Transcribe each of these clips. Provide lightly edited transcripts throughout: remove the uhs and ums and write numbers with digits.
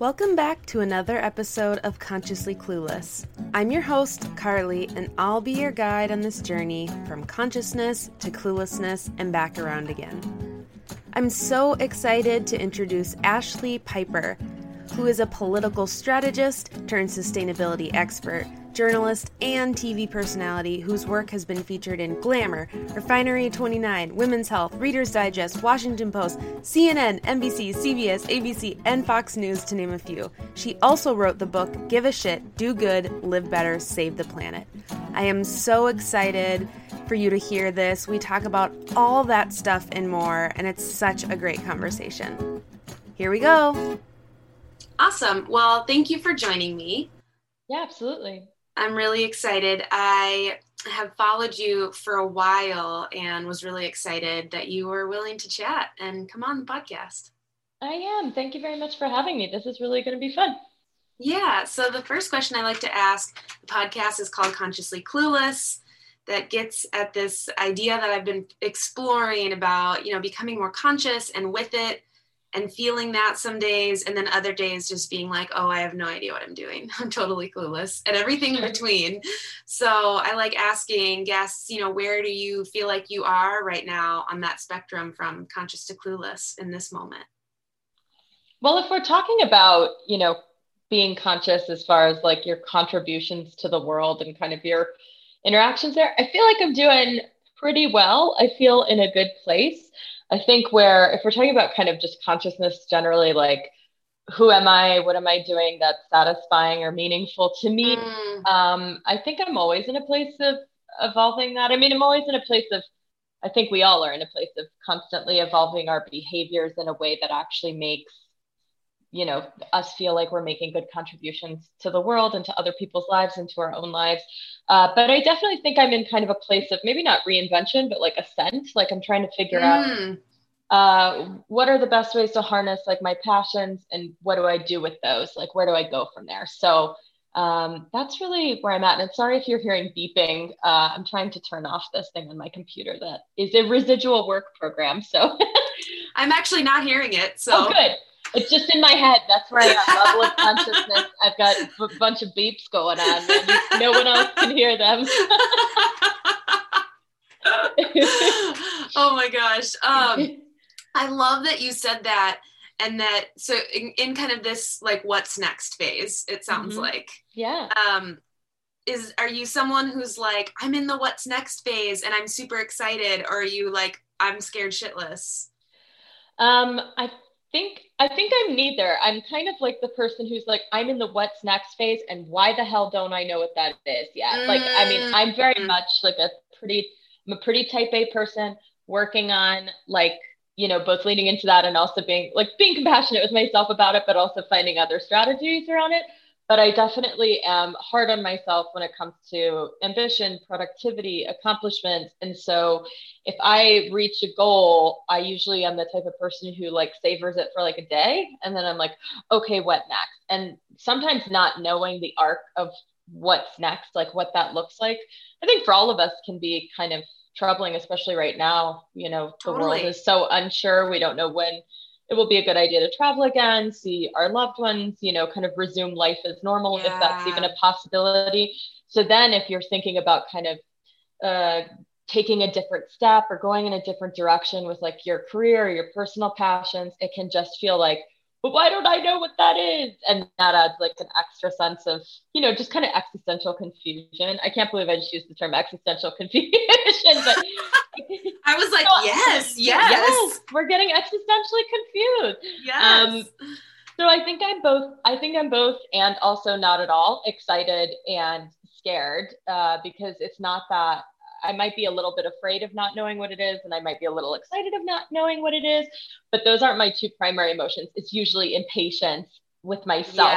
Welcome back to another episode of Consciously Clueless. I'm your host, Carly, and I'll be your guide on this journey from consciousness to cluelessness and back around again. I'm so excited to introduce Ashlee Piper, who is a political strategist turned sustainability expert, journalist, and TV personality whose work has been featured in Glamour, Refinery29, Women's Health, Reader's Digest, Washington Post, CNN, NBC, CBS, ABC, and Fox News, to name a few. She also wrote the book, Give a Shit, Do Good, Live Better, Save the Planet. I am so excited for you to hear this. We talk about all that stuff and more, and it's such a great conversation. Here we go. Awesome. Well, thank you for joining me. Yeah, absolutely. I'm really excited. I have followed you for a while and was really excited that you were willing to chat and come on the podcast. I am. Thank you very much for having me. This is really going to be fun. Yeah. So the first question I like to ask, the podcast is called Consciously Clueless, that gets at this idea that I've been exploring about, becoming more conscious and with it and feeling that some days, and then other days just being like, oh, I have no idea what I'm doing. I'm totally clueless, and everything in between. So I like asking guests, where do you feel like you are right now on that spectrum from conscious to clueless in this moment? Well, if we're talking about, being conscious as far as like your contributions to the world and kind of your interactions there, I feel like I'm doing pretty well. I feel in a good place. I think if we're talking about kind of just consciousness generally, like, who am I? What am I doing that's satisfying or meaningful to me? I think I'm always in a place of evolving that. I mean, I think we all are in a place of constantly evolving our behaviors in a way that actually makes, us feel like we're making good contributions to the world and to other people's lives and to our own lives. But I definitely think I'm in kind of a place of maybe not reinvention, but like ascent. Like I'm trying to figure out what are the best ways to harness like my passions and what do I do with those? Like, where do I go from there? So that's really where I'm at. And sorry if you're hearing beeping. I'm trying to turn off this thing on my computer that is a residual work program. So I'm actually not hearing it. So oh, good. It's just in my head. That's where that level of consciousness. I've got a bunch of beeps going on. And no one else can hear them. Oh my gosh. I love that you said that. And that, so in kind of this, like, what's next phase, it sounds like. Yeah. Are you someone who's like, I'm in the what's next phase and I'm super excited? Or are you like, I'm scared shitless? I think I'm neither. I'm kind of like the person who's like, I'm in the what's next phase and why the hell don't I know what that is yet? Like, I mean, I'm very much like I'm a pretty type A person working on like, both leaning into that and also being compassionate with myself about it, but also finding other strategies around it. But I definitely am hard on myself when it comes to ambition, productivity, accomplishments. And so if I reach a goal, I usually am the type of person who like savors it for like a day. And then I'm like, okay, what next? And sometimes not knowing the arc of what's next, like what that looks like, I think for all of us can be kind of troubling, especially right now, Totally. The world is so unsure. We don't know when it will be a good idea to travel again, see our loved ones, kind of resume life as normal, if that's even a possibility. So then if you're thinking about kind of taking a different step or going in a different direction with like your career, or your personal passions, it can just feel like, but why don't I know what that is? And that adds like an extra sense of, just kind of existential confusion. I can't believe I just used the term existential confusion, but I was like, yes, we're getting existentially confused. Yes. So I think I'm both and also not at all excited and scared, because it's not that I might be a little bit afraid of not knowing what it is. And I might be a little excited of not knowing what it is, but those aren't my two primary emotions. It's usually impatience with myself,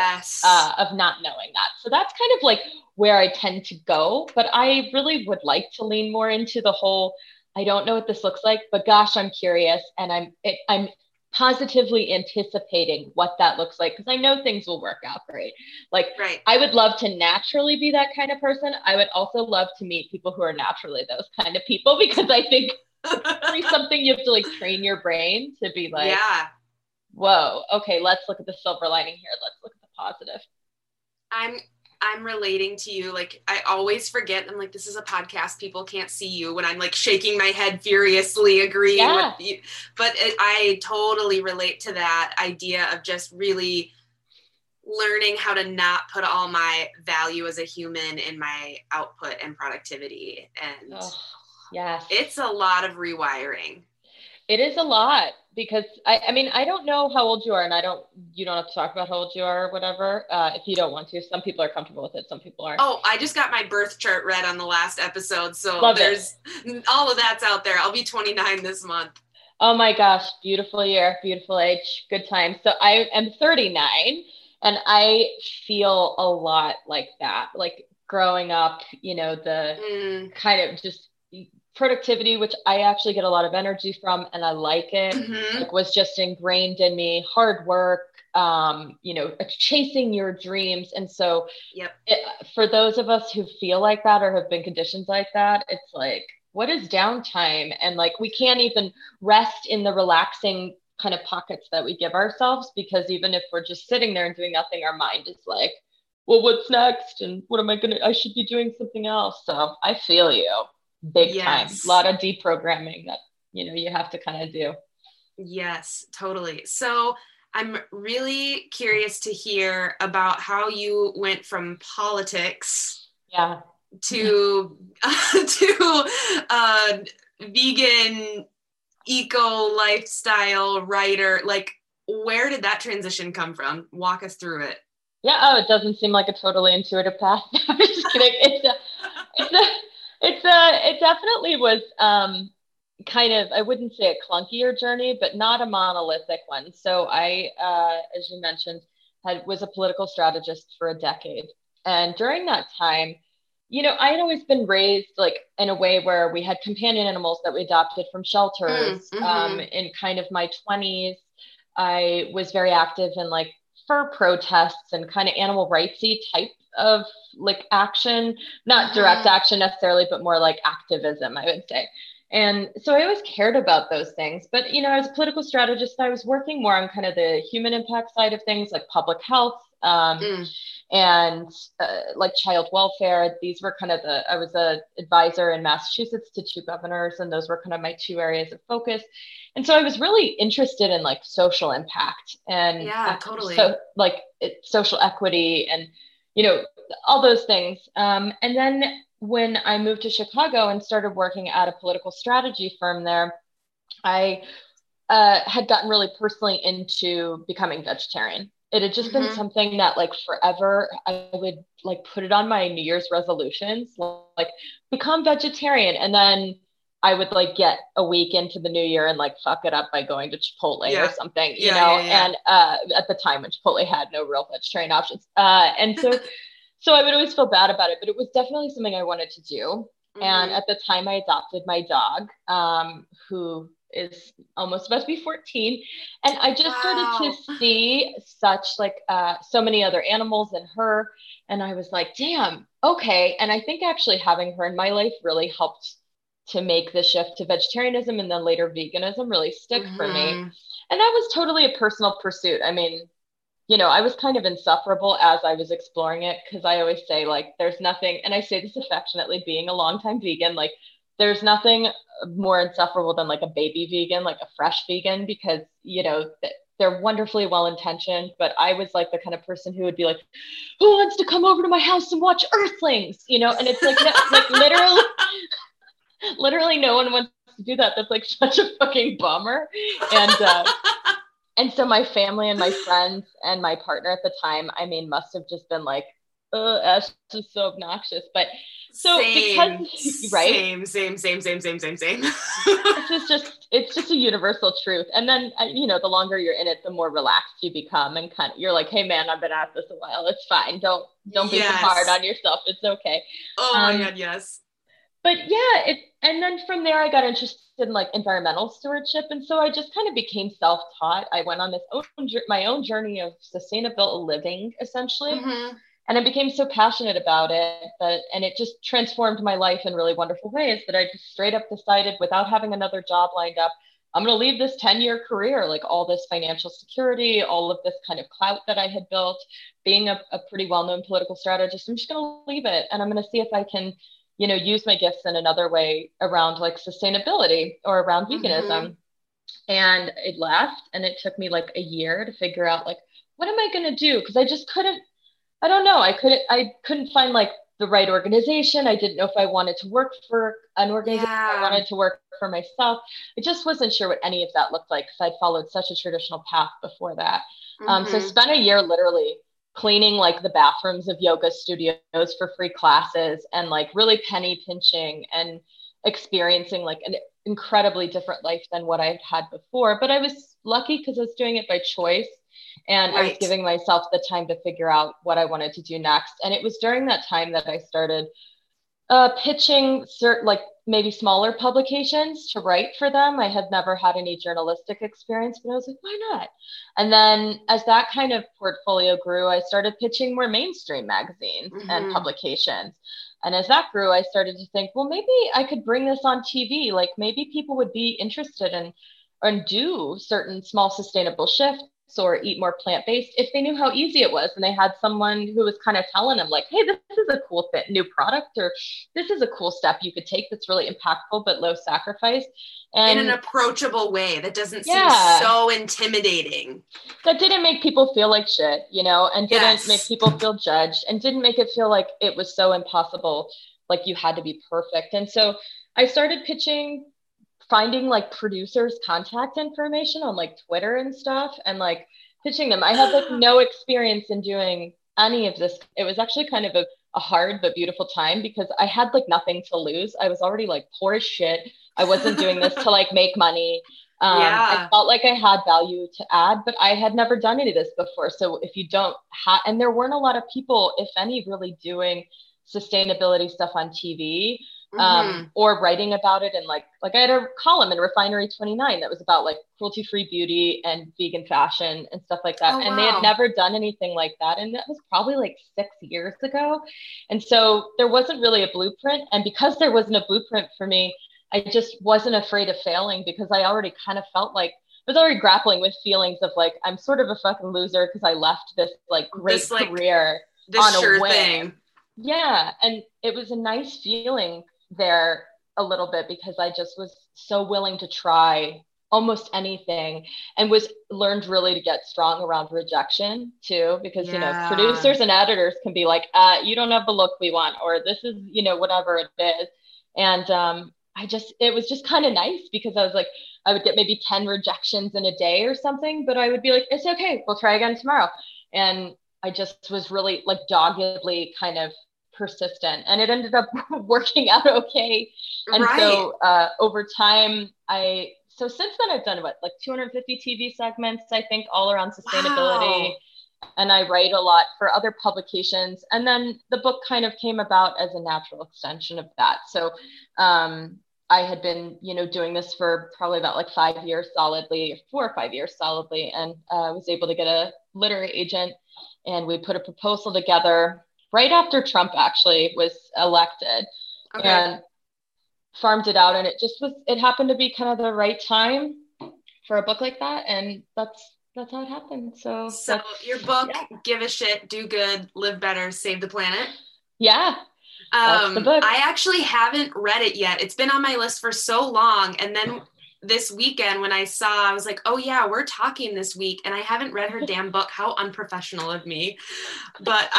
of not knowing that. So that's kind of like where I tend to go, but I really would like to lean more into the whole, I don't know what this looks like, but gosh, I'm curious. And I'm positively anticipating what that looks like, because I know things will work out great. Like, I would love to naturally be that kind of person. I would also love to meet people who are naturally those kind of people, because I think it's really something you have to like train your brain to be like, whoa, okay, let's look at the silver lining here. Let's look at the positive. I'm relating to you. Like, I always forget. I'm like, this is a podcast. People can't see you when I'm like shaking my head furiously agreeing with you. But I totally relate to that idea of just really learning how to not put all my value as a human in my output and productivity. And yes, it's a lot of rewiring. It is a lot, because I mean, I don't know how old you are, and you don't have to talk about how old you are or whatever, if you don't want to. Some people are comfortable with it. Some people aren't. Oh, I just got my birth chart read on the last episode. So all of that's out there. I'll be 29 this month. Oh my gosh. Beautiful year, beautiful age, good time. So I am 39 and I feel a lot like that, like growing up, you know, the kind of just productivity, which I actually get a lot of energy from, and I like it, like, was just ingrained in me. Hard work, you know, chasing your dreams. And so for those of us who feel like that or have been conditioned like that, it's like, what is downtime? And like, we can't even rest in the relaxing kind of pockets that we give ourselves, because even if we're just sitting there and doing nothing, our mind is like, well, what's next? And what am I going to, I should be doing something else. So I feel you. Big time. A lot of deprogramming that, you know, you have to kind of do. Yes, totally. So I'm really curious to hear about how you went from politics to vegan eco lifestyle writer. Like, where did that transition come from? Walk us through it. Yeah. Oh, it doesn't seem like a totally intuitive path. I'm just kidding. It definitely was kind of, I wouldn't say a clunkier journey, but not a monolithic one. So I, as you mentioned, was a political strategist for a decade. And during that time, you know, I had always been raised like in a way where we had companion animals that we adopted from shelters. In kind of my 20s, I was very active in like fur protests and kind of animal rightsy type of like action, not direct action necessarily, but more like activism, I would say. And so I always cared about those things, but, you know, I was a political strategist and I was working more on kind of the human impact side of things, like public health, and like child welfare. These were kind of I was an advisor in Massachusetts to two governors, and those were kind of my two areas of focus. And so I was really interested in like social impact and so like social equity and, you know, all those things. And then when I moved to Chicago and started working at a political strategy firm there, I had gotten really personally into becoming vegetarian. It had just been something that like forever, I would like put it on my New Year's resolutions, like become vegetarian. And then I would like get a week into the new year and like fuck it up by going to Chipotle or something, you know? And at the time when Chipotle had no real vegetarian options. And so, so I would always feel bad about it, but it was definitely something I wanted to do. And at the time I adopted my dog, who is almost about to be 14. And I just started to see such like, so many other animals in her. And I was like, damn, okay. And I think actually having her in my life really helped to make the shift to vegetarianism and then later veganism really stick for me. And that was totally a personal pursuit. I mean, you know, I was kind of insufferable as I was exploring it, because I always say like, there's nothing, and I say this affectionately being a longtime vegan, like there's nothing more insufferable than like a baby vegan, like a fresh vegan, because, you know, they're wonderfully well-intentioned, but I was like the kind of person who would be like, who wants to come over to my house and watch Earthlings, you know? And it's like, like literally no one wants to do that. That's like such a fucking bummer. And and so my family and my friends and my partner at the time, I mean, must have just been like, oh, Ash is so obnoxious. But so because same. It's just a universal truth. And then, you know, the longer you're in it, the more relaxed you become, and kind of, you're like, hey man, I've been at this a while. It's fine. Don't be too hard on yourself. It's okay. Oh my God. Yes. But yeah, and then from there, I got interested in like environmental stewardship. And so I just kind of became self-taught. I went on my own journey of sustainable living, essentially. And I became so passionate about it, and it just transformed my life in really wonderful ways that I just straight up decided, without having another job lined up, I'm going to leave this 10-year career, like all this financial security, all of this kind of clout that I had built, being a pretty well-known political strategist. I'm just going to leave it. And I'm going to see if I can, you know, use my gifts in another way around like sustainability or around veganism. Mm-hmm. And it left, and it took me like a year to figure out like, what am I going to do? Because I just couldn't, I don't know. I couldn't find like the right organization. I didn't know if I wanted to work for an organization. Yeah. I wanted to work for myself. I just wasn't sure what any of that looked like because I'd followed such a traditional path before that. Mm-hmm. So I spent a year literally cleaning like the bathrooms of yoga studios for free classes and like really penny pinching and experiencing like an incredibly different life than what I've had before. But I was lucky because I was doing it by choice. And right. I was giving myself the time to figure out what I wanted to do next. And it was during that time that I started pitching certain, like maybe smaller publications to write for them. I had never had any journalistic experience, but I was like, why not? And then as that kind of portfolio grew, I started pitching more mainstream magazines mm-hmm. and publications. And as that grew, I started to think, well, maybe I could bring this on TV. Like maybe people would be interested in and do certain small sustainable shifts or eat more plant-based if they knew how easy it was and they had someone who was kind of telling them like, hey, this is a cool fit, new product, or this is a cool step you could take that's really impactful but low sacrifice. And in an approachable way that doesn't seem so intimidating. That didn't make people feel like shit, you know, and didn't make people feel judged and didn't make it feel like it was so impossible, like you had to be perfect. And so I started pitching, finding like producers' contact information on like Twitter and stuff and like pitching them. I had like no experience in doing any of this. It was actually kind of a hard but beautiful time because I had like nothing to lose. I was already like poor as shit. I wasn't doing this to like make money. I felt like I had value to add, but I had never done any of this before. So if you don't have, and there weren't a lot of people, if any, really doing sustainability stuff on TV. Mm-hmm. Or writing about it. And like I had a column in Refinery29 that was about like cruelty-free beauty and vegan fashion and stuff like that. Oh, and wow. They had never done anything like that. And that was probably like 6 years ago. And so there wasn't really a blueprint. And because there wasn't a blueprint for me, I just wasn't afraid of failing because I already kind of felt like I was already grappling with feelings of like, I'm sort of a fucking loser because I left this like great career on a whim. Yeah. And it was a nice feeling there a little bit because I just was so willing to try almost anything and was learned really to get strong around rejection too, because, you know, producers and editors can be like, you don't have the look we want, or this is, you know, whatever it is. And, it was just kind of nice because I was like, I would get maybe 10 rejections in a day or something, but I would be like, it's okay. We'll try again tomorrow. And I just was really like doggedly kind of persistent, and it ended up working out okay. And so over time, so since then I've done 250 TV segments, I think, all around sustainability. Wow. And I write a lot for other publications. And then the book kind of came about as a natural extension of that. So, I had been, you know, doing this for probably about 5 years solidly, 4 or 5 years solidly. And I was able to get a literary agent, and we put a proposal together right after Trump actually was elected and farmed it out. And it just was, it happened to be kind of the right time for a book like that. And that's how it happened. So your book, Give a Shit, Do Good, Live Better, Save the Planet. Yeah. That's the book. I actually haven't read it yet. It's been on my list for so long. And then this weekend when I was like, oh yeah, we're talking this week. And I haven't read her damn book. How unprofessional of me, but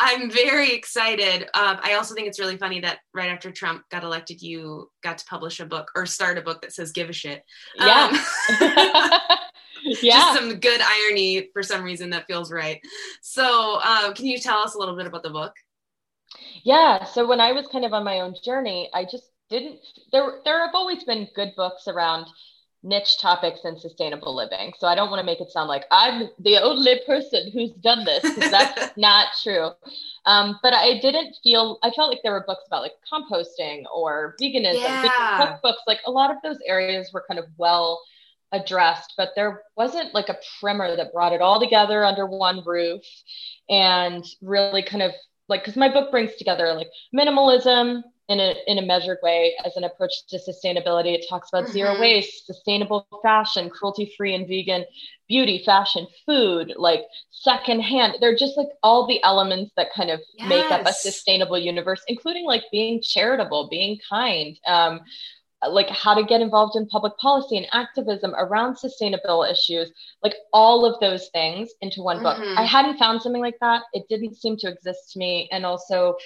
I'm very excited. I also think it's really funny that right after Trump got elected, you got to publish a book or start a book that says give a shit. Just some good irony for some reason that feels right. So can you tell us a little bit about the book? Yeah. So when I was kind of on my own journey, I just didn't, there have always been good books around niche topics and sustainable living. So I don't want to make it sound like I'm the only person who's done this, because that's not true. But I felt like there were books about like composting or veganism, cookbooks, like a lot of those areas were kind of well addressed, but there wasn't like a primer that brought it all together under one roof and really kind of like, because my book brings together like minimalism, in a measured way as an approach to sustainability. It talks about zero waste, sustainable fashion, cruelty-free and vegan beauty, fashion, food, like secondhand. They're just like all the elements that kind of make up a sustainable universe, including like being charitable, being kind, like how to get involved in public policy and activism around sustainable issues, like all of those things into one book. I hadn't found something like that. It didn't seem to exist to me. And also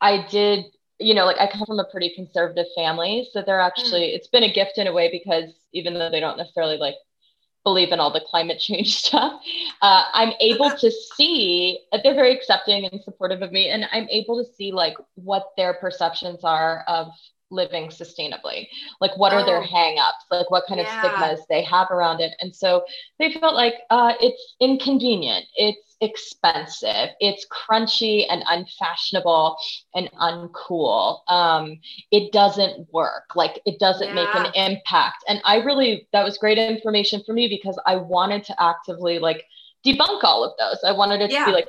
I did, you know, like I come from a pretty conservative family. So they're actually, it's been a gift in a way, because even though they don't necessarily like believe in all the climate change stuff, I'm able to see that they're very accepting and supportive of me. And I'm able to see like what their perceptions are of living sustainably, like what are their hang-ups, like what kind of stigmas they have around it. And so they felt like it's inconvenient, it's expensive, it's crunchy and unfashionable and uncool, it doesn't work, like it doesn't make an impact. And I really, that was great information for me, because I wanted to actively like debunk all of those. I wanted it to be like,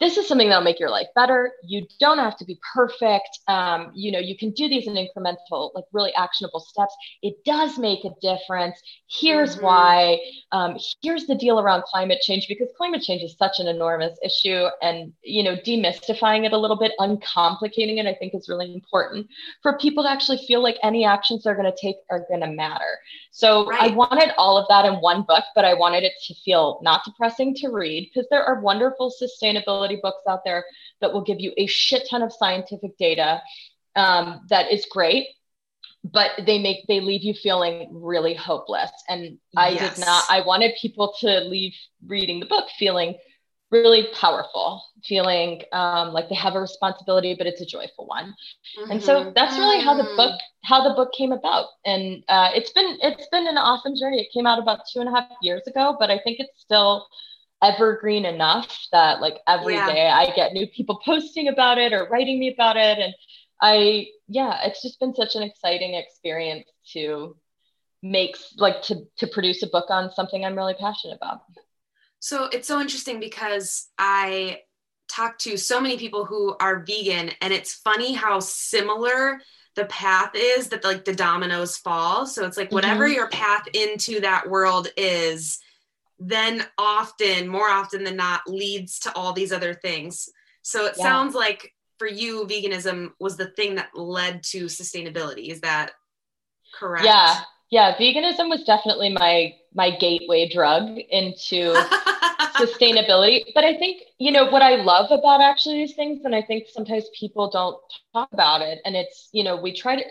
this is something that'll make your life better. You don't have to be perfect. You know, you can do these in incremental, like really actionable steps. It does make a difference. Here's why. Here's the deal around climate change, because climate change is such an enormous issue, and, you know, demystifying it a little bit, uncomplicating it, I think is really important for people to actually feel like any actions they're going to take are going to matter. So I wanted all of that in one book, but I wanted it to feel not depressing to read, because there are wonderful sustainability books out there that will give you a shit ton of scientific data that is great, but they leave you feeling really hopeless. And I wanted people to leave reading the book feeling really powerful, feeling like they have a responsibility, but it's a joyful one. And so that's really how the book came about. And it's been an awesome journey. It came out about 2.5 years ago, but I think it's still evergreen enough that like every day I get new people posting about it or writing me about it. And it's just been such an exciting experience to make, like to produce a book on something I'm really passionate about. So it's so interesting, because I talk to so many people who are vegan, and it's funny how similar the path is, that like the dominoes fall. So it's like whatever your path into that world is, then often, more often than not, leads to all these other things. So it sounds like for you, veganism was the thing that led to sustainability. Is that correct? Yeah. Veganism was definitely my gateway drug into sustainability. But I think, you know, what I love about actually these things, and I think sometimes people don't talk about it, and it's, you know, I think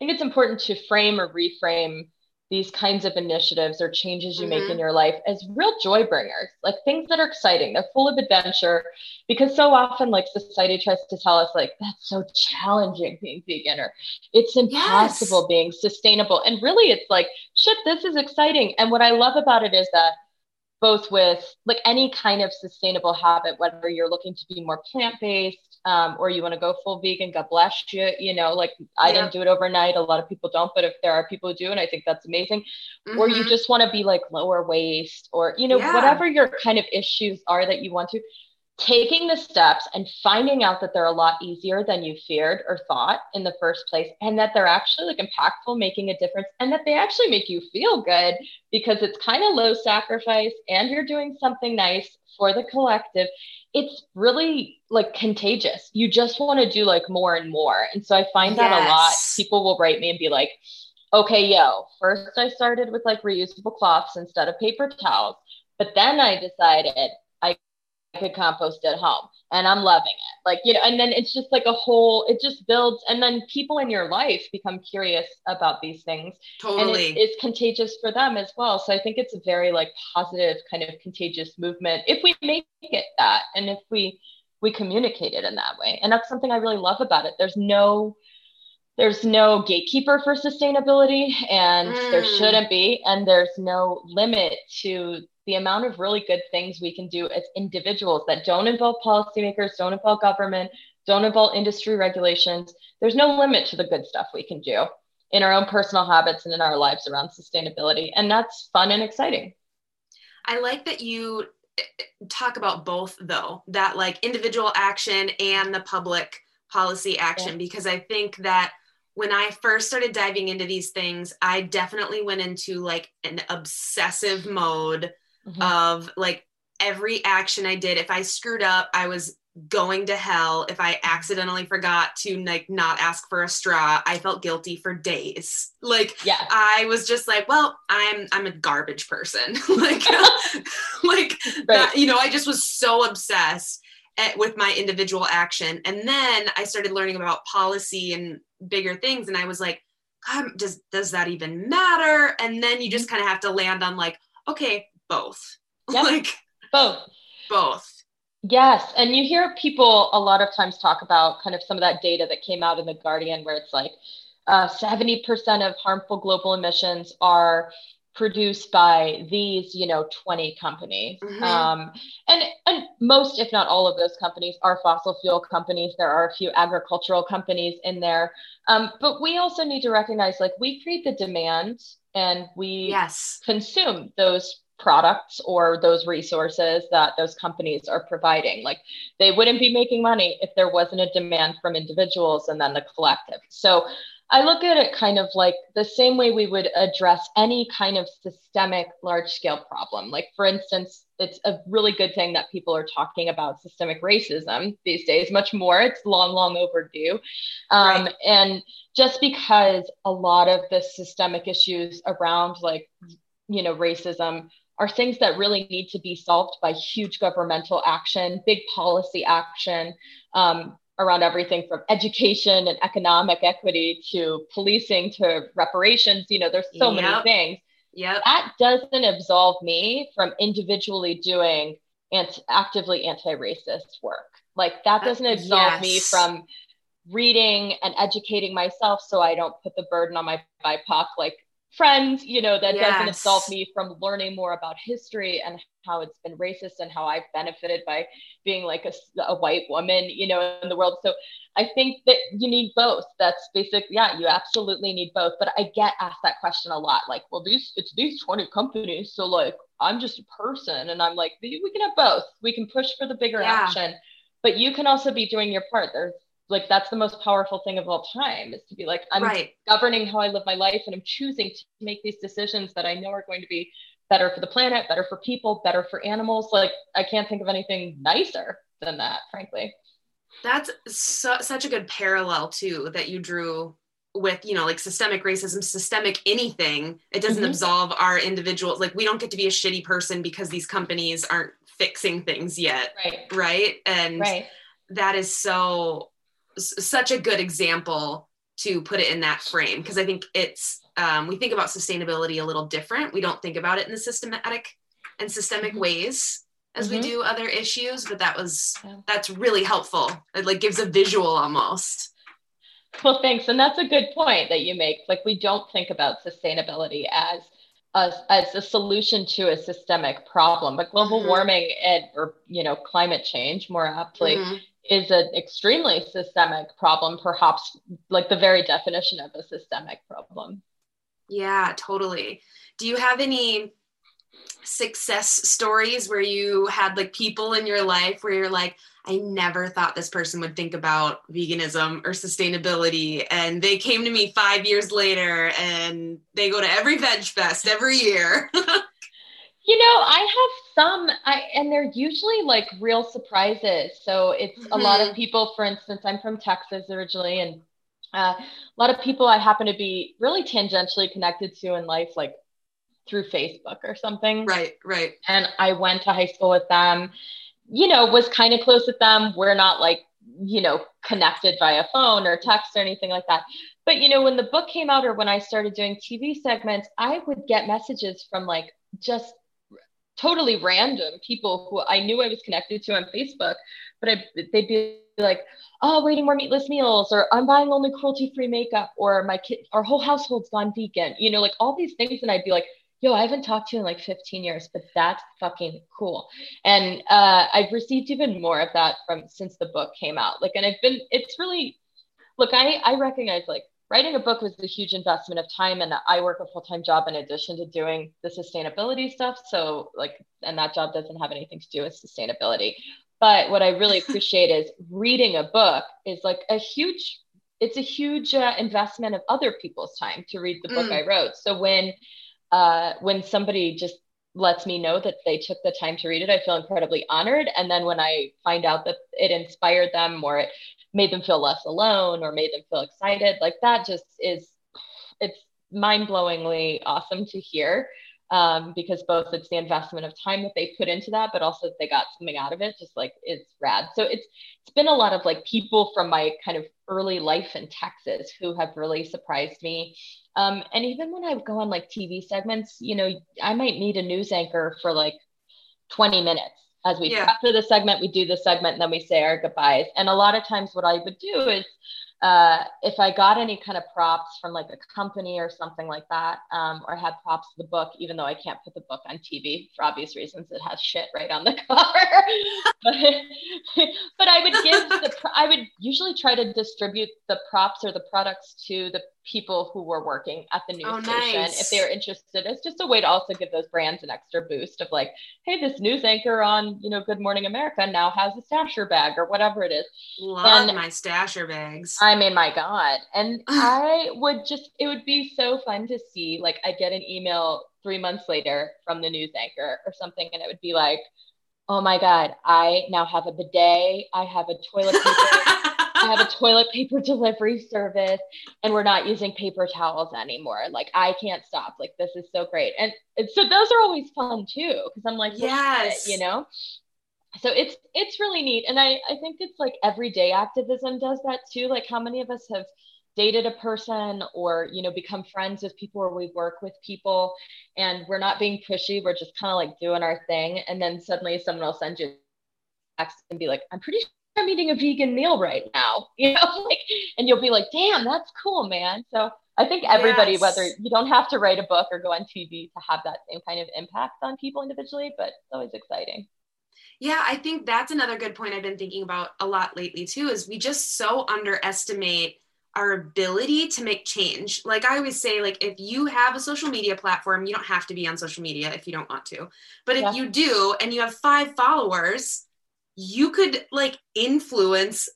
it's important to frame or reframe these kinds of initiatives or changes you make in your life as real joy bringers, like things that are exciting, they're full of adventure, because so often like society tries to tell us like, that's so challenging being vegan, or it's impossible being sustainable. And really it's like, shit, this is exciting. And what I love about it is that both with like any kind of sustainable habit, whether you're looking to be more plant-based or you want to go full vegan, God bless you, you know, like I didn't do it overnight. A lot of people don't, but if there are people who do, and I think that's amazing, or you just want to be like lower waste, or, you know, whatever your kind of issues are that you want to, taking the steps and finding out that they're a lot easier than you feared or thought in the first place, and that they're actually like impactful, making a difference, and that they actually make you feel good, because it's kind of low sacrifice and you're doing something nice for the collective. It's really like contagious. You just want to do like more and more. And so I find that a lot. People will write me and be like, okay, first I started with like reusable cloths instead of paper towels, but then I decided I could compost at home, and I'm loving it. Like, you know, and then it's just like a whole, it just builds. And then people in your life become curious about these things. Totally. And it's contagious for them as well. So I think it's a very like positive kind of contagious movement, if we make it that, and if we communicate it in that way. And that's something I really love about it. There's no gatekeeper for sustainability, and there shouldn't be, and there's no limit to the amount of really good things we can do as individuals that don't involve policymakers, don't involve government, don't involve industry regulations. There's no limit to the good stuff we can do in our own personal habits and in our lives around sustainability. And that's fun and exciting. I like that you talk about both though, that like individual action and the public policy action, because I think that when I first started diving into these things, I definitely went into like an obsessive mode of like every action I did. If I screwed up, I was going to hell. If I accidentally forgot to like not ask for a straw, I felt guilty for days. Like I was just like, well, I'm a garbage person. Like, like that, you know, I just was so obsessed with my individual action. And then I started learning about policy and bigger things. And I was like, God, does that even matter? And then you just kind of have to land on like, okay, both. Like both. Yes. And you hear people a lot of times talk about kind of some of that data that came out in The Guardian, where it's like 70% of harmful global emissions are produced by these, you know, 20 companies. And most, if not all of those companies are fossil fuel companies. There are a few agricultural companies in there. But we also need to recognize, like, we create the demand and we consume those products or those resources that those companies are providing. Like, they wouldn't be making money if there wasn't a demand from individuals and then the collective. So I look at it kind of like the same way we would address any kind of systemic large scale problem. Like, for instance, it's a really good thing that people are talking about systemic racism these days, much more. It's long, long overdue. And just because a lot of the systemic issues around, like, you know, racism are things that really need to be solved by huge governmental action, big policy action, around everything from education and economic equity to policing to reparations. You know, there's so many things. That doesn't absolve me from individually doing actively anti-racist work. Like, that doesn't absolve me from reading and educating myself so I don't put the burden on my BIPOC, like, friends, you know, that doesn't absolve me from learning more about history and how it's been racist and how I've benefited by being like a white woman, you know, in the world. So I think that you need both. That's basic. Yeah, you absolutely need both. But I get asked that question a lot. Like, well, it's these 20 companies. So, like, I'm just a person. And I'm like, we can have both. We can push for the bigger action, but you can also be doing your part. There's, like, that's the most powerful thing of all time, is to be like, I'm governing how I live my life, and I'm choosing to make these decisions that I know are going to be better for the planet, better for people, better for animals. Like, I can't think of anything nicer than that, frankly. That's such a good parallel too, that you drew with, you know, like, systemic racism, systemic anything. It doesn't absolve our individuals. Like, we don't get to be a shitty person because these companies aren't fixing things yet. Right? And that is such a good example to put it in that frame, because I think it's we think about sustainability a little different. We don't think about it in the systematic and systemic ways as we do other issues, but that's really helpful. It, like, gives a visual almost. Well, thanks. And that's a good point that you make. Like, we don't think about sustainability as a solution to a systemic problem, but global warming or, you know, climate change more aptly is an extremely systemic problem, perhaps like the very definition of a systemic problem. Yeah, totally. Do you have any success stories where you had, like, people in your life where you're like, I never thought this person would think about veganism or sustainability, and they came to me 5 years later and they go to every Veg Fest every year? You know, I have some, and they're usually like real surprises. So it's a lot of people. For instance, I'm from Texas originally, and a lot of people I happen to be really tangentially connected to in life, like through Facebook or something. Right. And I went to high school with them, you know, was kind of close with them. We're not, like, you know, connected via phone or text or anything like that. But, you know, when the book came out or when I started doing TV segments, I would get messages from, like, just totally random people who I knew I was connected to on Facebook, but they'd be like, oh, I'm eating more meatless meals, or I'm buying only cruelty-free makeup, or my kid, our whole household's gone vegan, you know, like all these things. And I'd be like, yo, I haven't talked to you in like 15 years, but that's fucking cool. And I've received even more of that since the book came out. Like, and it's really, look, I recognize, like, writing a book was a huge investment of time, and I work a full-time job in addition to doing the sustainability stuff. So, like, and that job doesn't have anything to do with sustainability, But what I really appreciate is reading a book is like a huge investment of other people's time to read the book I wrote. So when somebody just lets me know that they took the time to read it, I feel incredibly honored. And then when I find out that it inspired them or it made them feel less alone or made them feel excited, like that just is, it's mind-blowingly awesome to hear. Because both it's the investment of time that they put into that, but also that they got something out of it, just like it's rad. So it's been a lot of like people from my kind of early life in Texas who have really surprised me. And even when I go on like TV segments, you know, I might need a news anchor for like 20 minutes as we prep for the segment, we do the segment, and then we say our goodbyes. And a lot of times what I would do is if I got any kind of props from like a company or something like that, or had props to the book, even though I can't put the book on TV for obvious reasons, it has shit right on the cover. but I would usually try to distribute the props or the products to the people who were working at the news station. Nice. If they were interested, it's just a way to also give those brands an extra boost of like, hey, this news anchor on, you know, Good Morning America now has a stasher bag or whatever it is. Love my stasher bags. I mean, my God. And it would be so fun to see, like, I'd get an email 3 months later from the news anchor or something. And it would be like, oh my God, I now have a bidet. I have a toilet paper. I have a toilet paper delivery service and we're not using paper towels anymore. Like, I can't stop. Like, this is so great. And so those are always fun too. Cause I'm like, yes, you know, so it's really neat. And I think it's like everyday activism does that too. Like, how many of us have dated a person or, you know, become friends with people or we work with people and we're not being pushy. We're just kind of like doing our thing. And then suddenly someone will send you a text and be like, I'm pretty sure I'm eating a vegan meal right now, you know, like, and you'll be like, damn, that's cool, man. So I think everybody, whether you don't have to write a book or go on TV to have that same kind of impact on people individually, but it's always exciting. Yeah. I think that's another good point I've been thinking about a lot lately too, is we just so underestimate our ability to make change. Like, I always say, like, if you have a social media platform, you don't have to be on social media if you don't want to, but if you do, and you have 5 followers, you could like influence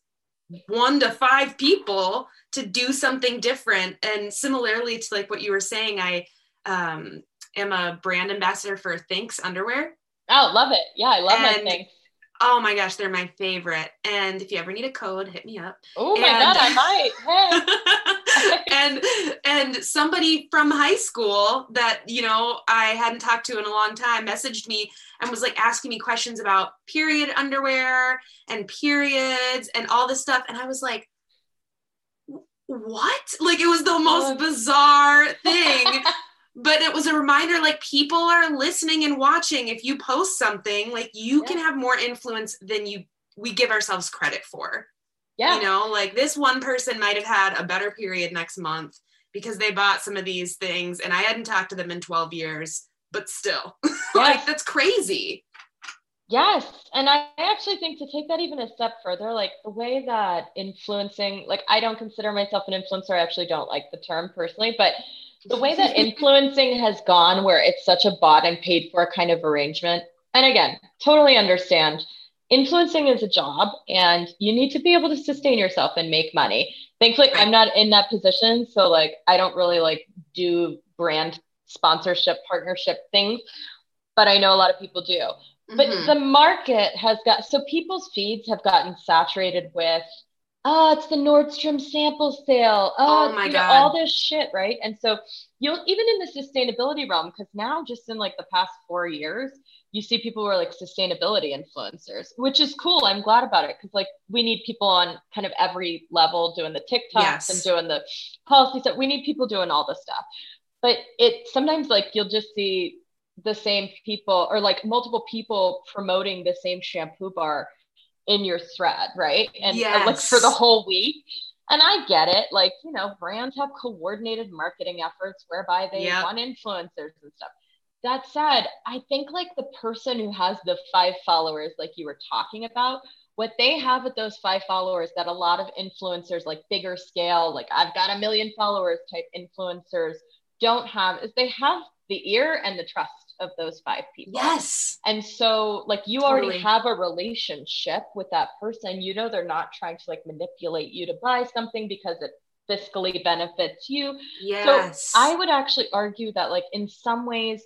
1 to 5 people to do something different. And similarly to like what you were saying, I am a brand ambassador for Thinx underwear. Oh, love it. Yeah, I love my Thinx. Oh my gosh, they're my favorite. And if you ever need a code, hit me up. Oh my God, I might. Hey. and somebody from high school that, you know, I hadn't talked to in a long time messaged me and was like asking me questions about period underwear and periods and all this stuff. And I was like, what? Like, it was the most bizarre thing. But it was a reminder, like, people are listening and watching. If you post something, like, you can have more influence than we give ourselves credit for. Yeah. You know, like, this one person might've had a better period next month because they bought some of these things and I hadn't talked to them in 12 years, but still like, that's crazy. Yes. And I actually think to take that even a step further, like the way that influencing, like, I don't consider myself an influencer. I actually don't like the term personally, but the way that influencing has gone where it's such a bought and paid for kind of arrangement. And again, totally understand, influencing is a job and you need to be able to sustain yourself and make money. Thankfully, I'm not in that position. So like, I don't really like do brand sponsorship, partnership things, but I know a lot of people do. But the market has so people's feeds have gotten saturated with, oh, it's the Nordstrom sample sale. Oh my God. All this shit, right? And so you'll, even in the sustainability realm, because now just in like the past 4 years, you see people who are like sustainability influencers, which is cool. I'm glad about it because like we need people on kind of every level doing the TikToks and doing the policy stuff. We need people doing all this stuff. But it sometimes like you'll just see the same people or like multiple people promoting the same shampoo bar in your thread, right? And like for the whole week. And I get it. Like, you know, brands have coordinated marketing efforts whereby they want influencers and stuff. That said, I think like the person who has the 5 followers, like you were talking about, what they have at those 5 followers that a lot of influencers, like bigger scale, like I've got 1 million followers type influencers don't have, is they have the ear and the trust of those five people. Yes. And so like you already have a relationship with that person. You know, they're not trying to like manipulate you to buy something because it fiscally benefits you. Yes. So I would actually argue that like in some ways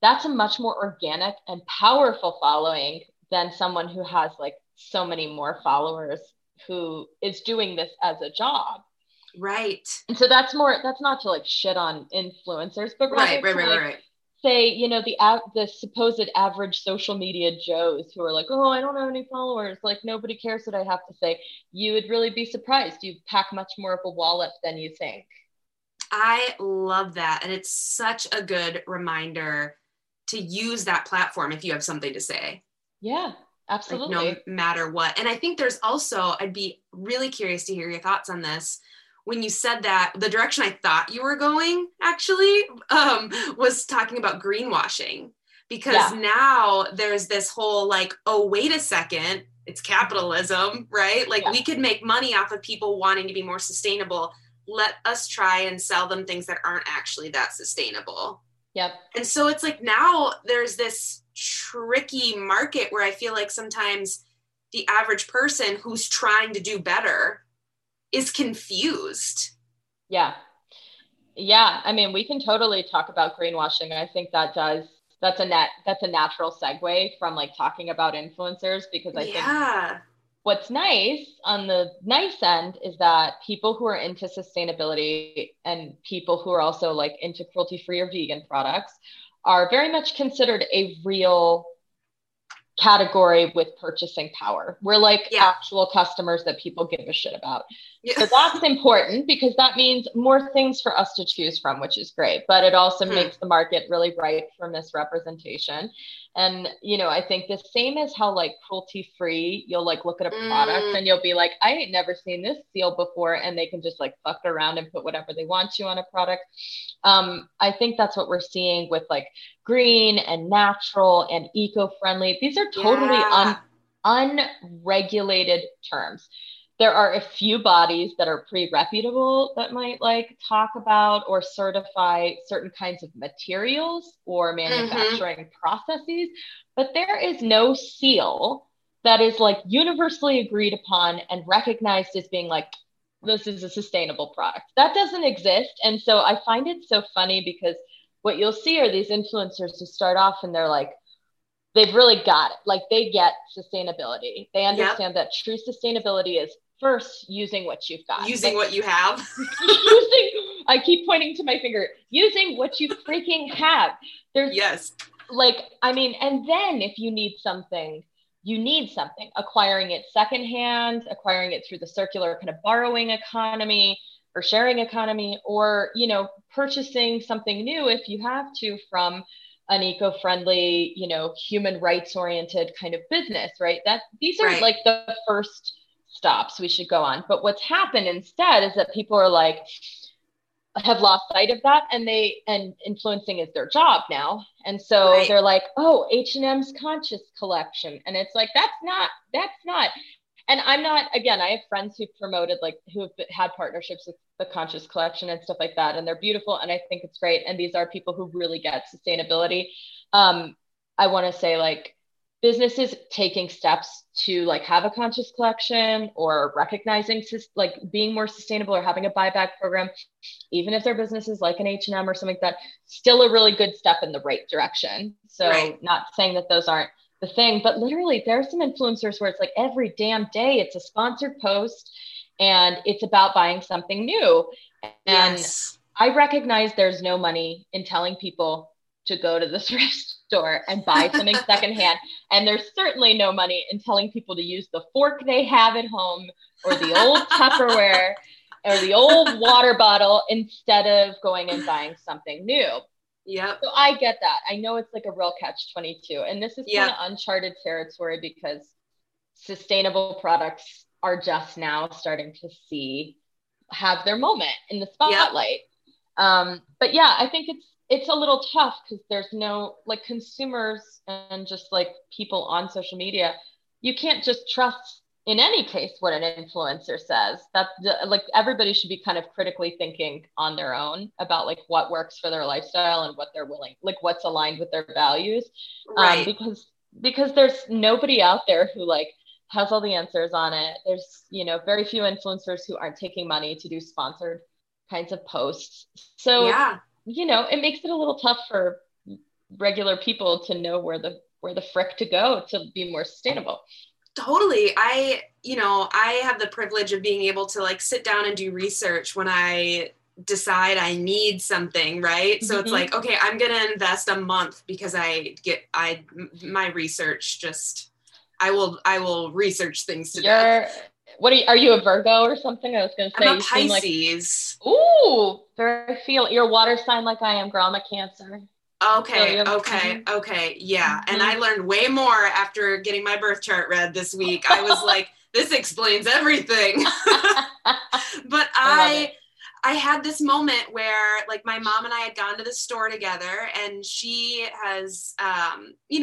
that's a much more organic and powerful following than someone who has like so many more followers who is doing this as a job. Right. And so that's more, that's not to like shit on influencers, but right. Say, you know, the supposed average social media Joes who are like, oh, I don't have any followers. Like nobody cares what I have to say. You would really be surprised. You pack much more of a wallop than you think. I love that. And it's such a good reminder to use that platform if you have something to say. Yeah, absolutely. Like, no matter what. And I think there's also, I'd be really curious to hear your thoughts on this. When you said that, the direction I thought you were going actually was talking about greenwashing, because now there's this whole like, oh, wait a second, it's capitalism, right? Like we could make money off of people wanting to be more sustainable. Let us try and sell them things that aren't actually that sustainable. Yep. And so it's like, now there's this tricky market where I feel like sometimes the average person who's trying to do better is confused. Yeah. Yeah. I mean, we can totally talk about greenwashing. I think that's a natural segue from like talking about influencers, because I think what's nice on the nice end is that people who are into sustainability and people who are also like into cruelty-free or vegan products are very much considered a real category with purchasing power. We're like actual customers that people give a shit about. Yeah. So that's important because that means more things for us to choose from, which is great, but it also makes the market really ripe for misrepresentation. And, you know, I think the same as how like cruelty-free, you'll like look at a product and you'll be like, I ain't never seen this seal before. And they can just like fuck around and put whatever they want to on a product. I think that's what we're seeing with like green and natural and eco-friendly. These are totally unregulated terms. There are a few bodies that are pretty reputable that might like talk about or certify certain kinds of materials or manufacturing processes, but there is no seal that is like universally agreed upon and recognized as being like, this is a sustainable product. That doesn't exist. And so I find it so funny because what you'll see are these influencers who start off and they're like, they've really got it. Like they get sustainability. They understand that true sustainability is first using what you've got. Using what you have. I keep pointing to my finger. Using what you freaking have. There's like, I mean, and then if you need something, you need something. Acquiring it secondhand, acquiring it through the circular kind of borrowing economy or sharing economy, or, you know, purchasing something new if you have to from an eco-friendly, you know, human rights oriented kind of business, right? That these are like the first stops we should go on. But what's happened instead is that people are like, have lost sight of that, and influencing is their job now. And so they're like, oh, H&M's conscious collection. And it's like, that's not. And I'm not, again, I have friends who promoted, like, who have had partnerships with the Conscious Collection and stuff like that. And they're beautiful. And I think it's great. And these are people who really get sustainability. I want to say, like, businesses taking steps to, like, have a conscious collection or recognizing, like, being more sustainable or having a buyback program, even if their business is like an H&M or something like that, still a really good step in the right direction. So not saying that those aren't the thing, but literally there are some influencers where it's like every damn day it's a sponsored post and it's about buying something new. And I recognize there's no money in telling people to go to the thrift store and buy something secondhand. And there's certainly no money in telling people to use the fork they have at home or the old Tupperware or the old water bottle instead of going and buying something new. Yeah. So I get that. I know it's like a real catch-22. And this is kind of uncharted territory because sustainable products are just now starting to have their moment in the spotlight. Yep. But yeah, I think it's a little tough because there's no, like, consumers and just like people on social media, you can't just trust in any case, what an influencer says. That's like, everybody should be kind of critically thinking on their own about like what works for their lifestyle and what they're willing, like what's aligned with their values. Right. Because there's nobody out there who like has all the answers on it. There's, you know, very few influencers who aren't taking money to do sponsored kinds of posts. So, yeah. You know, it makes it a little tough for regular people to know where the frick to go to be more sustainable. Totally. I have the privilege of being able to like sit down and do research when I decide I need something. Right. So it's like, okay, I'm going to invest a month because my research just, I will research things to death. What are you a Virgo or something? I was going to say, I'm a Pisces. Like, ooh, very feel your water sign. Like I am, girl, I'm a Cancer. Okay. So okay. Yeah. Mm-hmm. And I learned way more after getting my birth chart read this week. I was like, this explains everything. But I had this moment where like my mom and I had gone to the store together, and she has,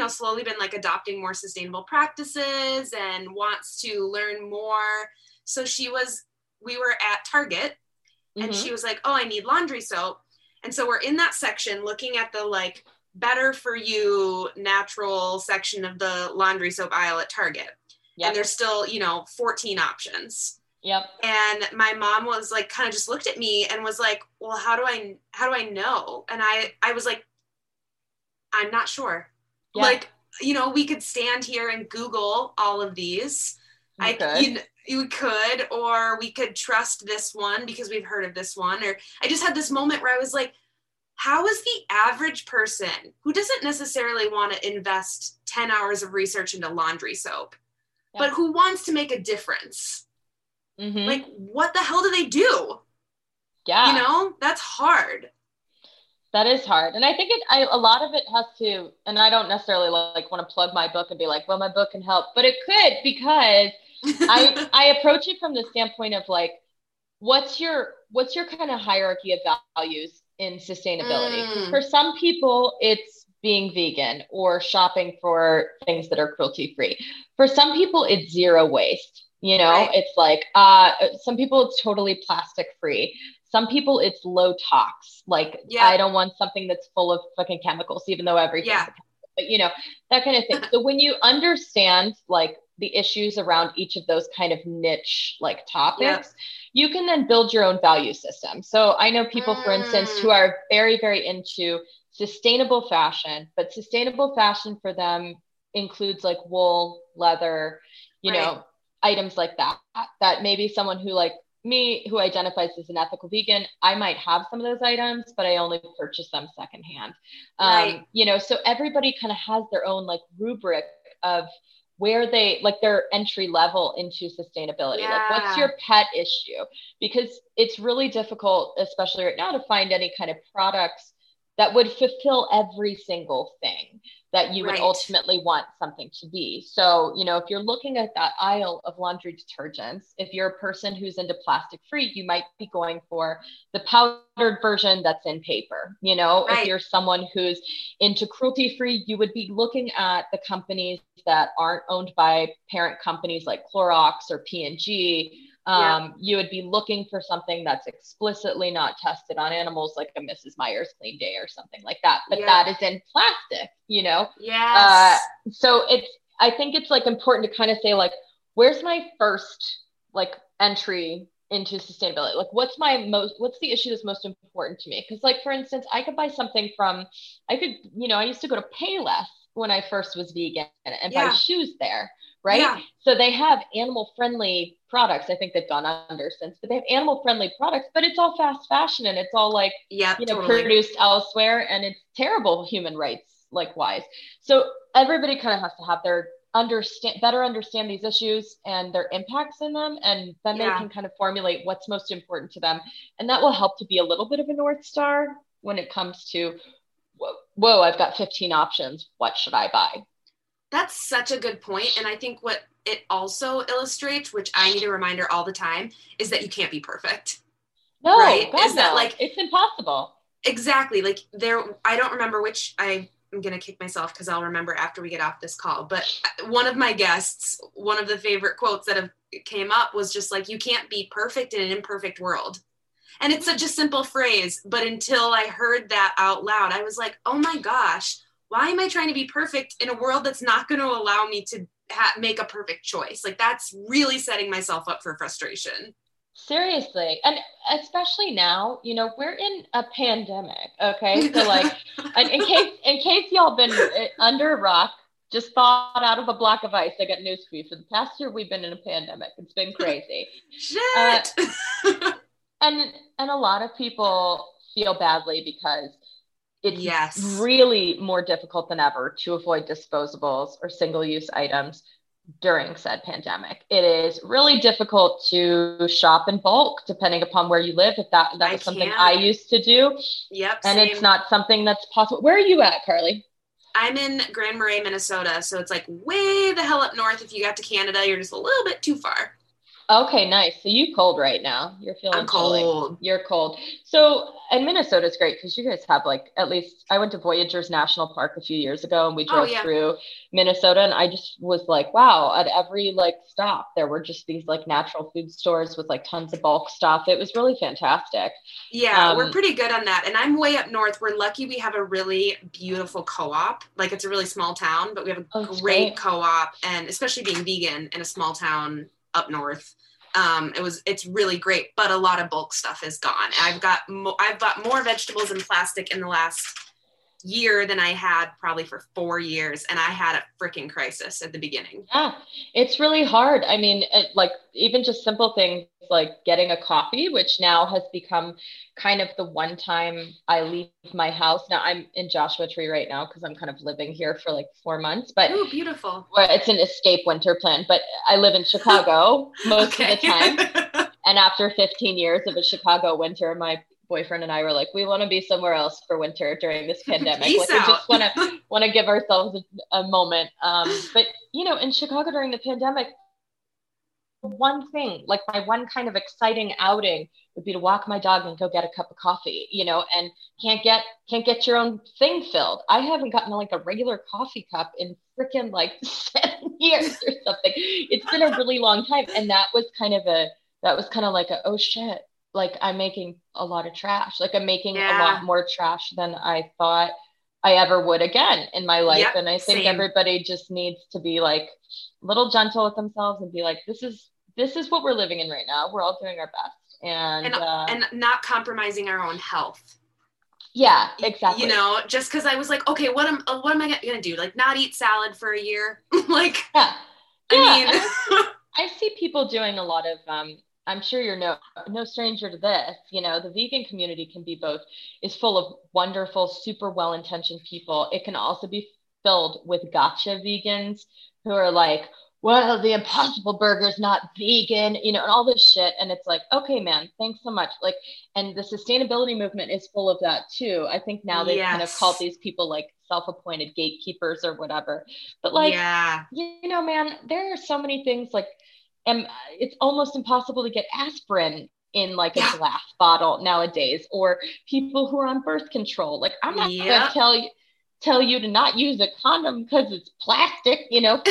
slowly been like adopting more sustainable practices and wants to learn more. So we were at Target, and she was like, oh, I need laundry soap. And so we're in that section looking at the like better for you natural section of the laundry soap aisle at Target. Yep. And there's still, 14 options. Yep. And my mom was like, kind of just looked at me and was like, well, how do I know? And I was like, I'm not sure. Yep. Like, we could stand here and Google all of these. You could, or we could trust this one because we've heard of this one. Or I just had this moment where I was like, how is the average person who doesn't necessarily want to invest 10 hours of research into laundry soap, but who wants to make a difference? Mm-hmm. Like, what the hell do they do? Yeah. That's hard. That is hard. And I think a lot of it has to, and I don't necessarily like want to plug my book and be like, well, my book can help, but it could, because I approach it from the standpoint of like, what's your kind of hierarchy of values in sustainability? For some people, it's being vegan or shopping for things that are cruelty-free. For some people, it's zero waste. Right. It's like, some people it's totally plastic-free. Some people it's low tox. Like, yeah. I don't want something that's full of fucking chemicals, even though everything's a chemical, but that kind of thing. So when you understand like the issues around each of those kind of niche like topics, you can then build your own value system. So I know people, for instance, who are very, very into sustainable fashion, but sustainable fashion for them includes like wool, leather, items like that maybe someone who like me, who identifies as an ethical vegan, I might have some of those items, but I only purchase them secondhand. So everybody kind of has their own like rubric of where they like their entry level into sustainability. Yeah. Like, what's your pet issue? Because it's really difficult, especially right now, to find any kind of products that would fulfill every single thing that you would ultimately want something to be. So, if you're looking at that aisle of laundry detergents, if you're a person who's into plastic free, you might be going for the powdered version that's in paper. If you're someone who's into cruelty free, you would be looking at the companies that aren't owned by parent companies like Clorox or P&G. You would be looking for something that's explicitly not tested on animals, like a Mrs. Meyer's Clean Day or something like that. But that is in plastic, Yes. I think it's like important to kind of say like, where's my first like entry into sustainability? Like, what's the issue that's most important to me? Because like, for instance, I could buy something I used to go to Payless when I first was vegan and buy shoes there. Right. Yeah. So they have animal friendly products. I think they've gone under since, but they have animal friendly products, but it's all fast fashion and it's all like, produced elsewhere, and it's terrible human rights likewise. So everybody kind of has to have their better understand these issues and their impacts in them. And then they can kind of formulate what's most important to them. And that will help to be a little bit of a North Star when it comes to, whoa, I've got 15 options. What should I buy? That's such a good point. And I think what it also illustrates, which I need a reminder all the time, is that you can't be perfect. No, God, is that like, it's impossible. Exactly. Like I don't remember which, I I'm going to kick myself because I'll remember after we get off this call. But one of my guests, one of the favorite quotes that have came up was just like, you can't be perfect in an imperfect world. And it's such a simple phrase, but until I heard that out loud, I was like, oh my gosh, why am I trying to be perfect in a world that's not going to allow me to make a perfect choice? Like, that's really setting myself up for frustration. Seriously. And especially now, you know, we're in a pandemic. Okay. So like, in case y'all been under a rock, just thawed out of a block of ice, I got news for you. For the past year, we've been in a pandemic. It's been crazy. Shit. And a lot of people feel badly because it's really more difficult than ever to avoid disposables or single-use items during said pandemic. It is really difficult to shop in bulk, depending upon where you live. If that was something I used to do. Yep. And same. It's not something that's possible. Where are you at, Carly? I'm in Grand Marais, Minnesota. So it's like way the hell up north. If you got to Canada, you're just a little bit too far. Okay, nice. So you cold right now. You're feeling cold. You're cold. So, and Minnesota's great because you guys have like, at least I went to Voyageurs National Park a few years ago and we drove through Minnesota, and I just was like, wow, at every like stop, there were just these like natural food stores with like tons of bulk stuff. It was really fantastic. Yeah, we're pretty good on that. And I'm way up north. We're lucky we have a really beautiful co-op. Like, it's a really small town, but we have a great co-op, and especially being vegan in a small town up north, it's really great, but a lot of bulk stuff is gone. I've bought more vegetables and plastic in the last year than I had probably for 4 years, and I had a freaking crisis at the beginning. Yeah, it's really hard. I mean, like even just simple things like getting a coffee, which now has become kind of the one time I leave my house. Now I'm in Joshua Tree right now because I'm kind of living here for like 4 months, but ooh, beautiful. Well, it's an escape winter plan, but I live in Chicago most of the time. And after 15 years of a Chicago winter, my boyfriend and I were like, we want to be somewhere else for winter during this pandemic. Like, we just want to give ourselves a moment. But you know, in Chicago during the pandemic, one thing, like my one kind of exciting outing would be to walk my dog and go get a cup of coffee, you know, and can't get your own thing filled. I haven't gotten like a regular coffee cup in freaking like 7 years or something. It's been a really long time. And that was kind of like a, oh shit, like I'm making a lot of trash. Like I'm making a lot more trash than I thought I ever would again in my life. Yep, and I think everybody just needs to be like a little gentle with themselves and be like, this is what we're living in right now. We're all doing our best. And not compromising our own health. Yeah, exactly. You know, just cause I was like, okay, what am I going to do? Like not eat salad for a year. Like, I mean, I see people doing a lot of, I'm sure you're no stranger to this. You know, the vegan community is full of wonderful, super well-intentioned people. It can also be filled with gotcha vegans who are like, well, the Impossible Burger's not vegan, you know, and all this shit. And it's like, okay, man, thanks so much. Like, and the sustainability movement is full of that too. I think now they kind of call these people like self-appointed gatekeepers or whatever. But like, you know, man, there are so many things like, and it's almost impossible to get aspirin in like a glass bottle nowadays, or people who are on birth control. Like I'm not going to tell you to not use a condom because it's plastic, you know,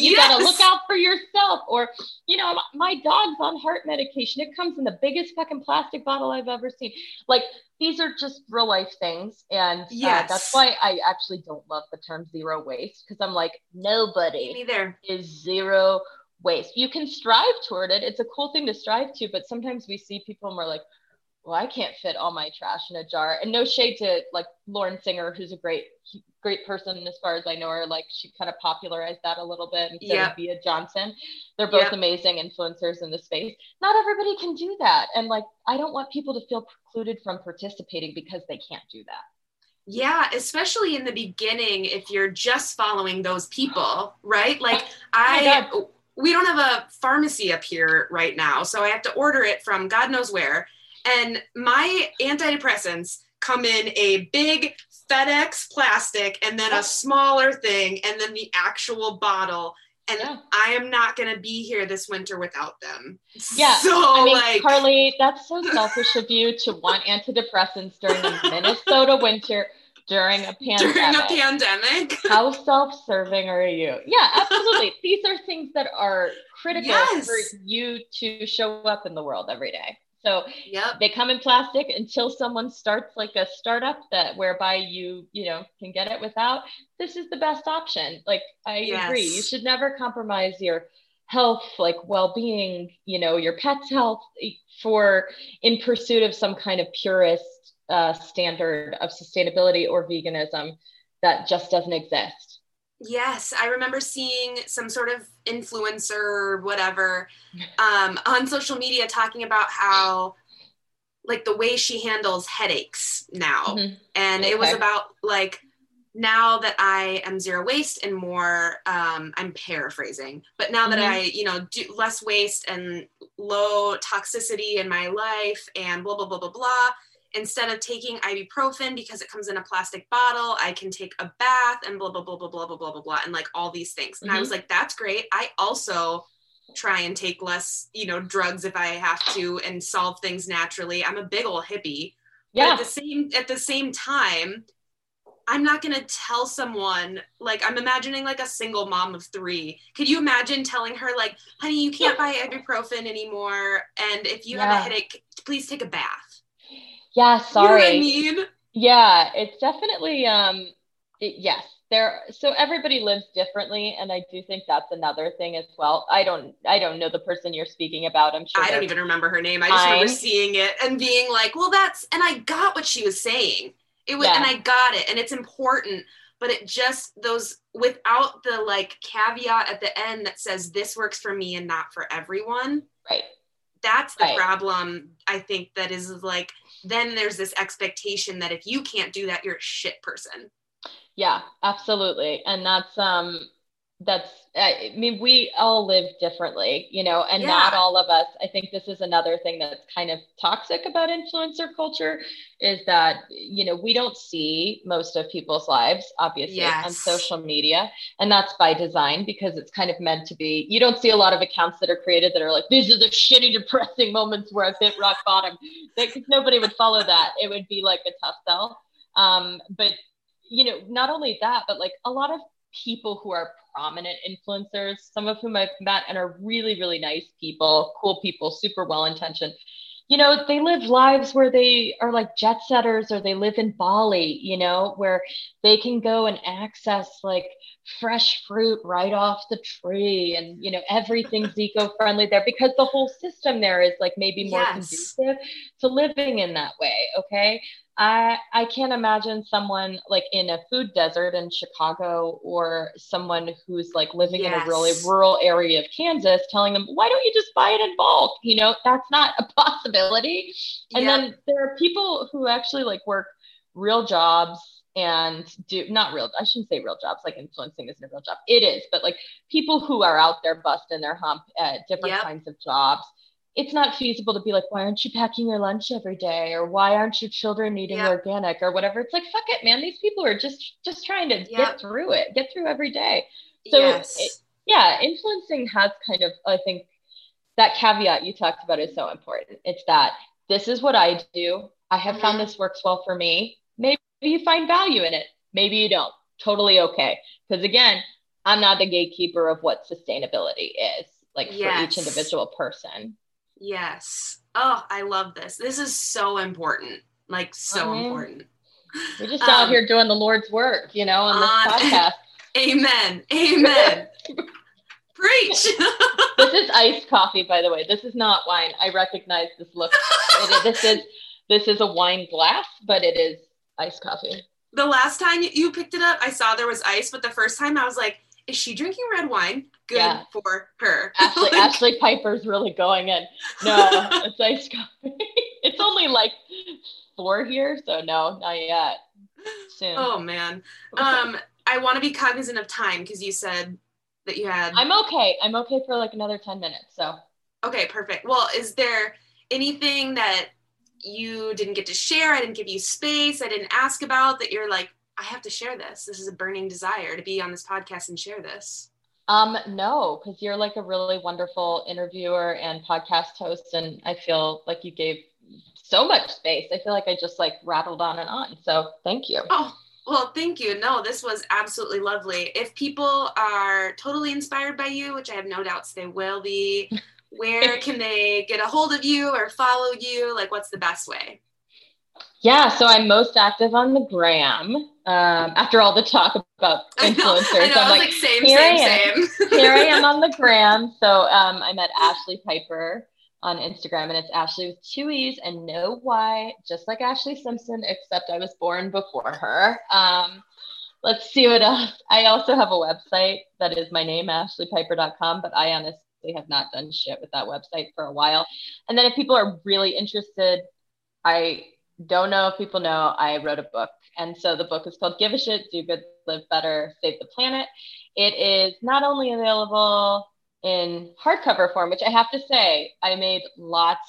you got to look out for yourself. Or, you know, my dog's on heart medication. It comes in the biggest fucking plastic bottle I've ever seen. Like these are just real life things. And that's why I actually don't love the term zero waste. Cause I'm like, nobody is zero waste. You can strive toward it. It's a cool thing to strive to, but sometimes we see people and we're like, well, I can't fit all my trash in a jar. And no shade to like Lauren Singer, who's a great person as far as I know her. Like she kind of popularized that a little bit instead of Bea Johnson. They're both amazing influencers in the space. Not everybody can do that. And like, I don't want people to feel precluded from participating because they can't do that. Yeah, especially in the beginning, if you're just following those people, right? Like we don't have a pharmacy up here right now, so I have to order it from God knows where. And my antidepressants come in a big FedEx plastic and then a smaller thing and then the actual bottle. And I am not going to be here this winter without them. Yeah. So I mean, like, Carly, that's so selfish of you to want antidepressants during the Minnesota winter. during a pandemic. During a pandemic. How self-serving are you? Yeah, absolutely. These are things that are critical for you to show up in the world every day. So they come in plastic until someone starts like a startup that whereby you know, can get it without. This is the best option. Like, I agree. You should never compromise your health, like well-being, you know, your pet's health in pursuit of some kind of purist standard of sustainability or veganism that just doesn't exist. Yes, I remember seeing some sort of influencer or whatever on social media talking about how, like, the way she handles headaches now. Mm-hmm. And it was about, like, now that I am zero waste and more, I'm paraphrasing, but now that I, you know, do less waste and low toxicity in my life and blah, blah, blah, blah, blah. Instead of taking ibuprofen because it comes in a plastic bottle, I can take a bath and blah, blah, blah, blah, blah, blah, blah, blah, blah, and like all these things. And I was like, that's great. I also try and take less, you know, drugs if I have to and solve things naturally. I'm a big old hippie. Yeah. But at the same time, I'm not going to tell someone, like, I'm imagining like a single mom of three. Could you imagine telling her, like, honey, you can't buy ibuprofen anymore. And if you have a headache, please take a bath. Yeah, sorry. You know what I mean? Yeah, it's definitely, so everybody lives differently. And I do think that's another thing as well. I don't know the person you're speaking about. I'm sure. I don't even remember her name. I just remember seeing it and being like, well, and I got what she was saying. It was, and I got it. And it's important, but it just, those without the like caveat at the end that says this works for me and not for everyone. Right. That's the problem, I think, that is like, then there's this expectation that if you can't do that, you're a shit person. Yeah, absolutely. And that's, I mean, we all live differently, you know, and not all of us. I think this is another thing that's kind of toxic about influencer culture is that, you know, we don't see most of people's lives, obviously, on social media. And that's by design because it's kind of meant to be, you don't see a lot of accounts that are created that are like, these are the shitty, depressing moments where I've hit rock bottom. Because nobody would follow that. It would be like a tough sell. But, you know, not only that, but like a lot of people who are prominent influencers, some of whom I've met and are really, really nice people, cool people, super well-intentioned, you know, they live lives where they are like jet setters or they live in Bali, you know, where they can go and access like fresh fruit right off the tree and, you know, everything's eco-friendly there because the whole system there is like maybe more conducive to living in that way. Okay. I can't imagine someone like in a food desert in Chicago or someone who's like living in a really rural area of Kansas telling them, why don't you just buy it in bulk? You know, that's not a possibility. And then there are people who actually like work real jobs and I shouldn't say real jobs, like influencing isn't a real job. It is, but like people who are out there busting their hump at different kinds of jobs. It's not feasible to be like, why aren't you packing your lunch every day? Or why aren't your children eating organic or whatever? It's like, fuck it, man. These people are just trying to get through every day. So influencing has kind of, I think that caveat you talked about is so important. It's that this is what I do. I have found this works well for me. Maybe you find value in it. Maybe you don't. Totally okay. Because again, I'm not the gatekeeper of what sustainability is like for each individual person. Yes. Oh, I love this. This is so important. Like so important. We're just out here doing the Lord's work, you know, on this podcast. Amen. Amen. Preach. This is iced coffee, by the way. This is not wine. I recognize this look. This is a wine glass, but it is iced coffee. The last time you picked it up, I saw there was ice, but the first time I was like, is she drinking red wine? Good for her. Ashley, Ashley Piper's really going in. No, it's iced coffee. It's only like 4 here, so no, not yet. Soon. Oh man, I want to be cognizant of time because you said that you had. I'm okay. I'm okay for like another 10 minutes. So. Okay, perfect. Well, is there anything that you didn't get to share? I didn't give you space. I didn't ask about that. You're like, I have to share this. This is a burning desire to be on this podcast and share this. No, because you're like a really wonderful interviewer and podcast host. And I feel like you gave so much space. I feel like I just like rattled on and on. So thank you. Oh, Well, thank you. No, this was absolutely lovely. If people are totally inspired by you, which I have no doubts they will be, where can they get a hold of you or follow you? Like, what's the best way? Yeah, so I'm most active on the gram. After all the talk about influencers, I know. I'm like, same. Here I am on the gram. So I'm at Ashlee Piper on Instagram, and it's Ashlee with 2 E's and no Y, just like Ashley Simpson, except I was born before her. Let's see what else. I also have a website that is my name, ashleypiper.com, but I honestly have not done shit with that website for a while. And then if people are really interested, I don't know if people know, I wrote a book. And so the book is called Give a Shit, Do Good, Live Better, Save the Planet. It is not only available in hardcover form, which I have to say, I made lots,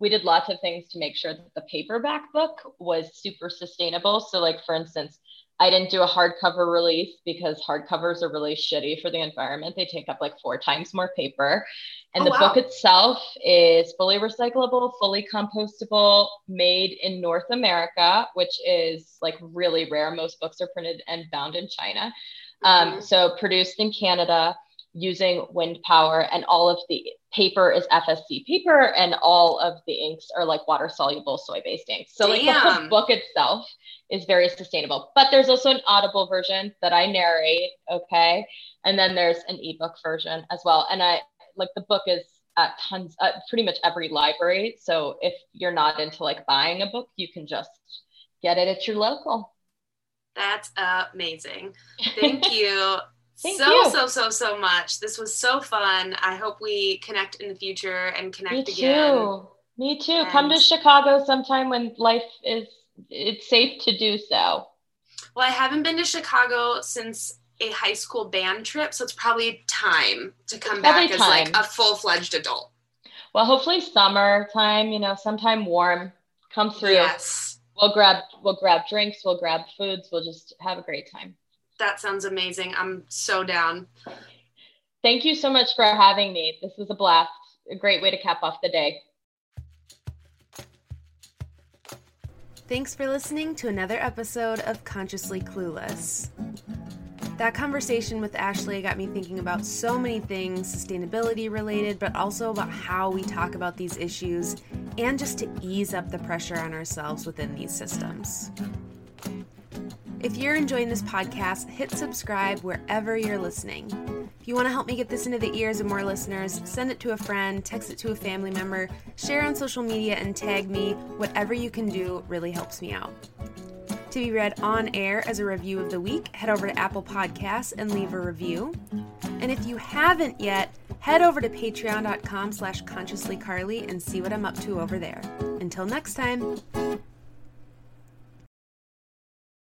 we did lots of things to make sure that the paperback book was super sustainable. So like, for instance, I didn't do a hardcover release because hardcovers are really shitty for the environment. They take up like 4 times more paper. And book itself is fully recyclable, fully compostable, made in North America, which is like really rare. Most books are printed and bound in China. So produced in Canada using wind power, and all of the paper is FSC paper, and all of the inks are like water soluble soy-based inks. So like the book itself is very sustainable, but there's also an Audible version that I narrate. Okay. And then there's an ebook version as well. And I like the book is at tons, pretty much every library. So if you're not into like buying a book, you can just get it at your local. That's amazing. Thank you. Thank you so much. This was so fun. I hope we connect in the future and connect again. Me too. And come to Chicago sometime when it's safe to do so. Well, I haven't been to Chicago since a high school band trip, so it's probably time to come back as like a full-fledged adult. Well, hopefully summertime, sometime warm. Come through. Yes. We'll grab drinks, we'll grab foods, we'll just have a great time. That sounds amazing. I'm so down. Thank you so much for having me. This was a blast. A great way to cap off the day. Thanks for listening to another episode of Consciously Clueless. That conversation with Ashlee got me thinking about so many things, sustainability related, but also about how we talk about these issues and just to ease up the pressure on ourselves within these systems. If you're enjoying this podcast, hit subscribe wherever you're listening. If you want to help me get this into the ears of more listeners, send it to a friend, text it to a family member, share on social media, and tag me. Whatever you can do really helps me out. To be read on air as a review of the week, head over to Apple Podcasts and leave a review. And if you haven't yet, head over to patreon.com/consciouslycarly and see what I'm up to over there. Until next time.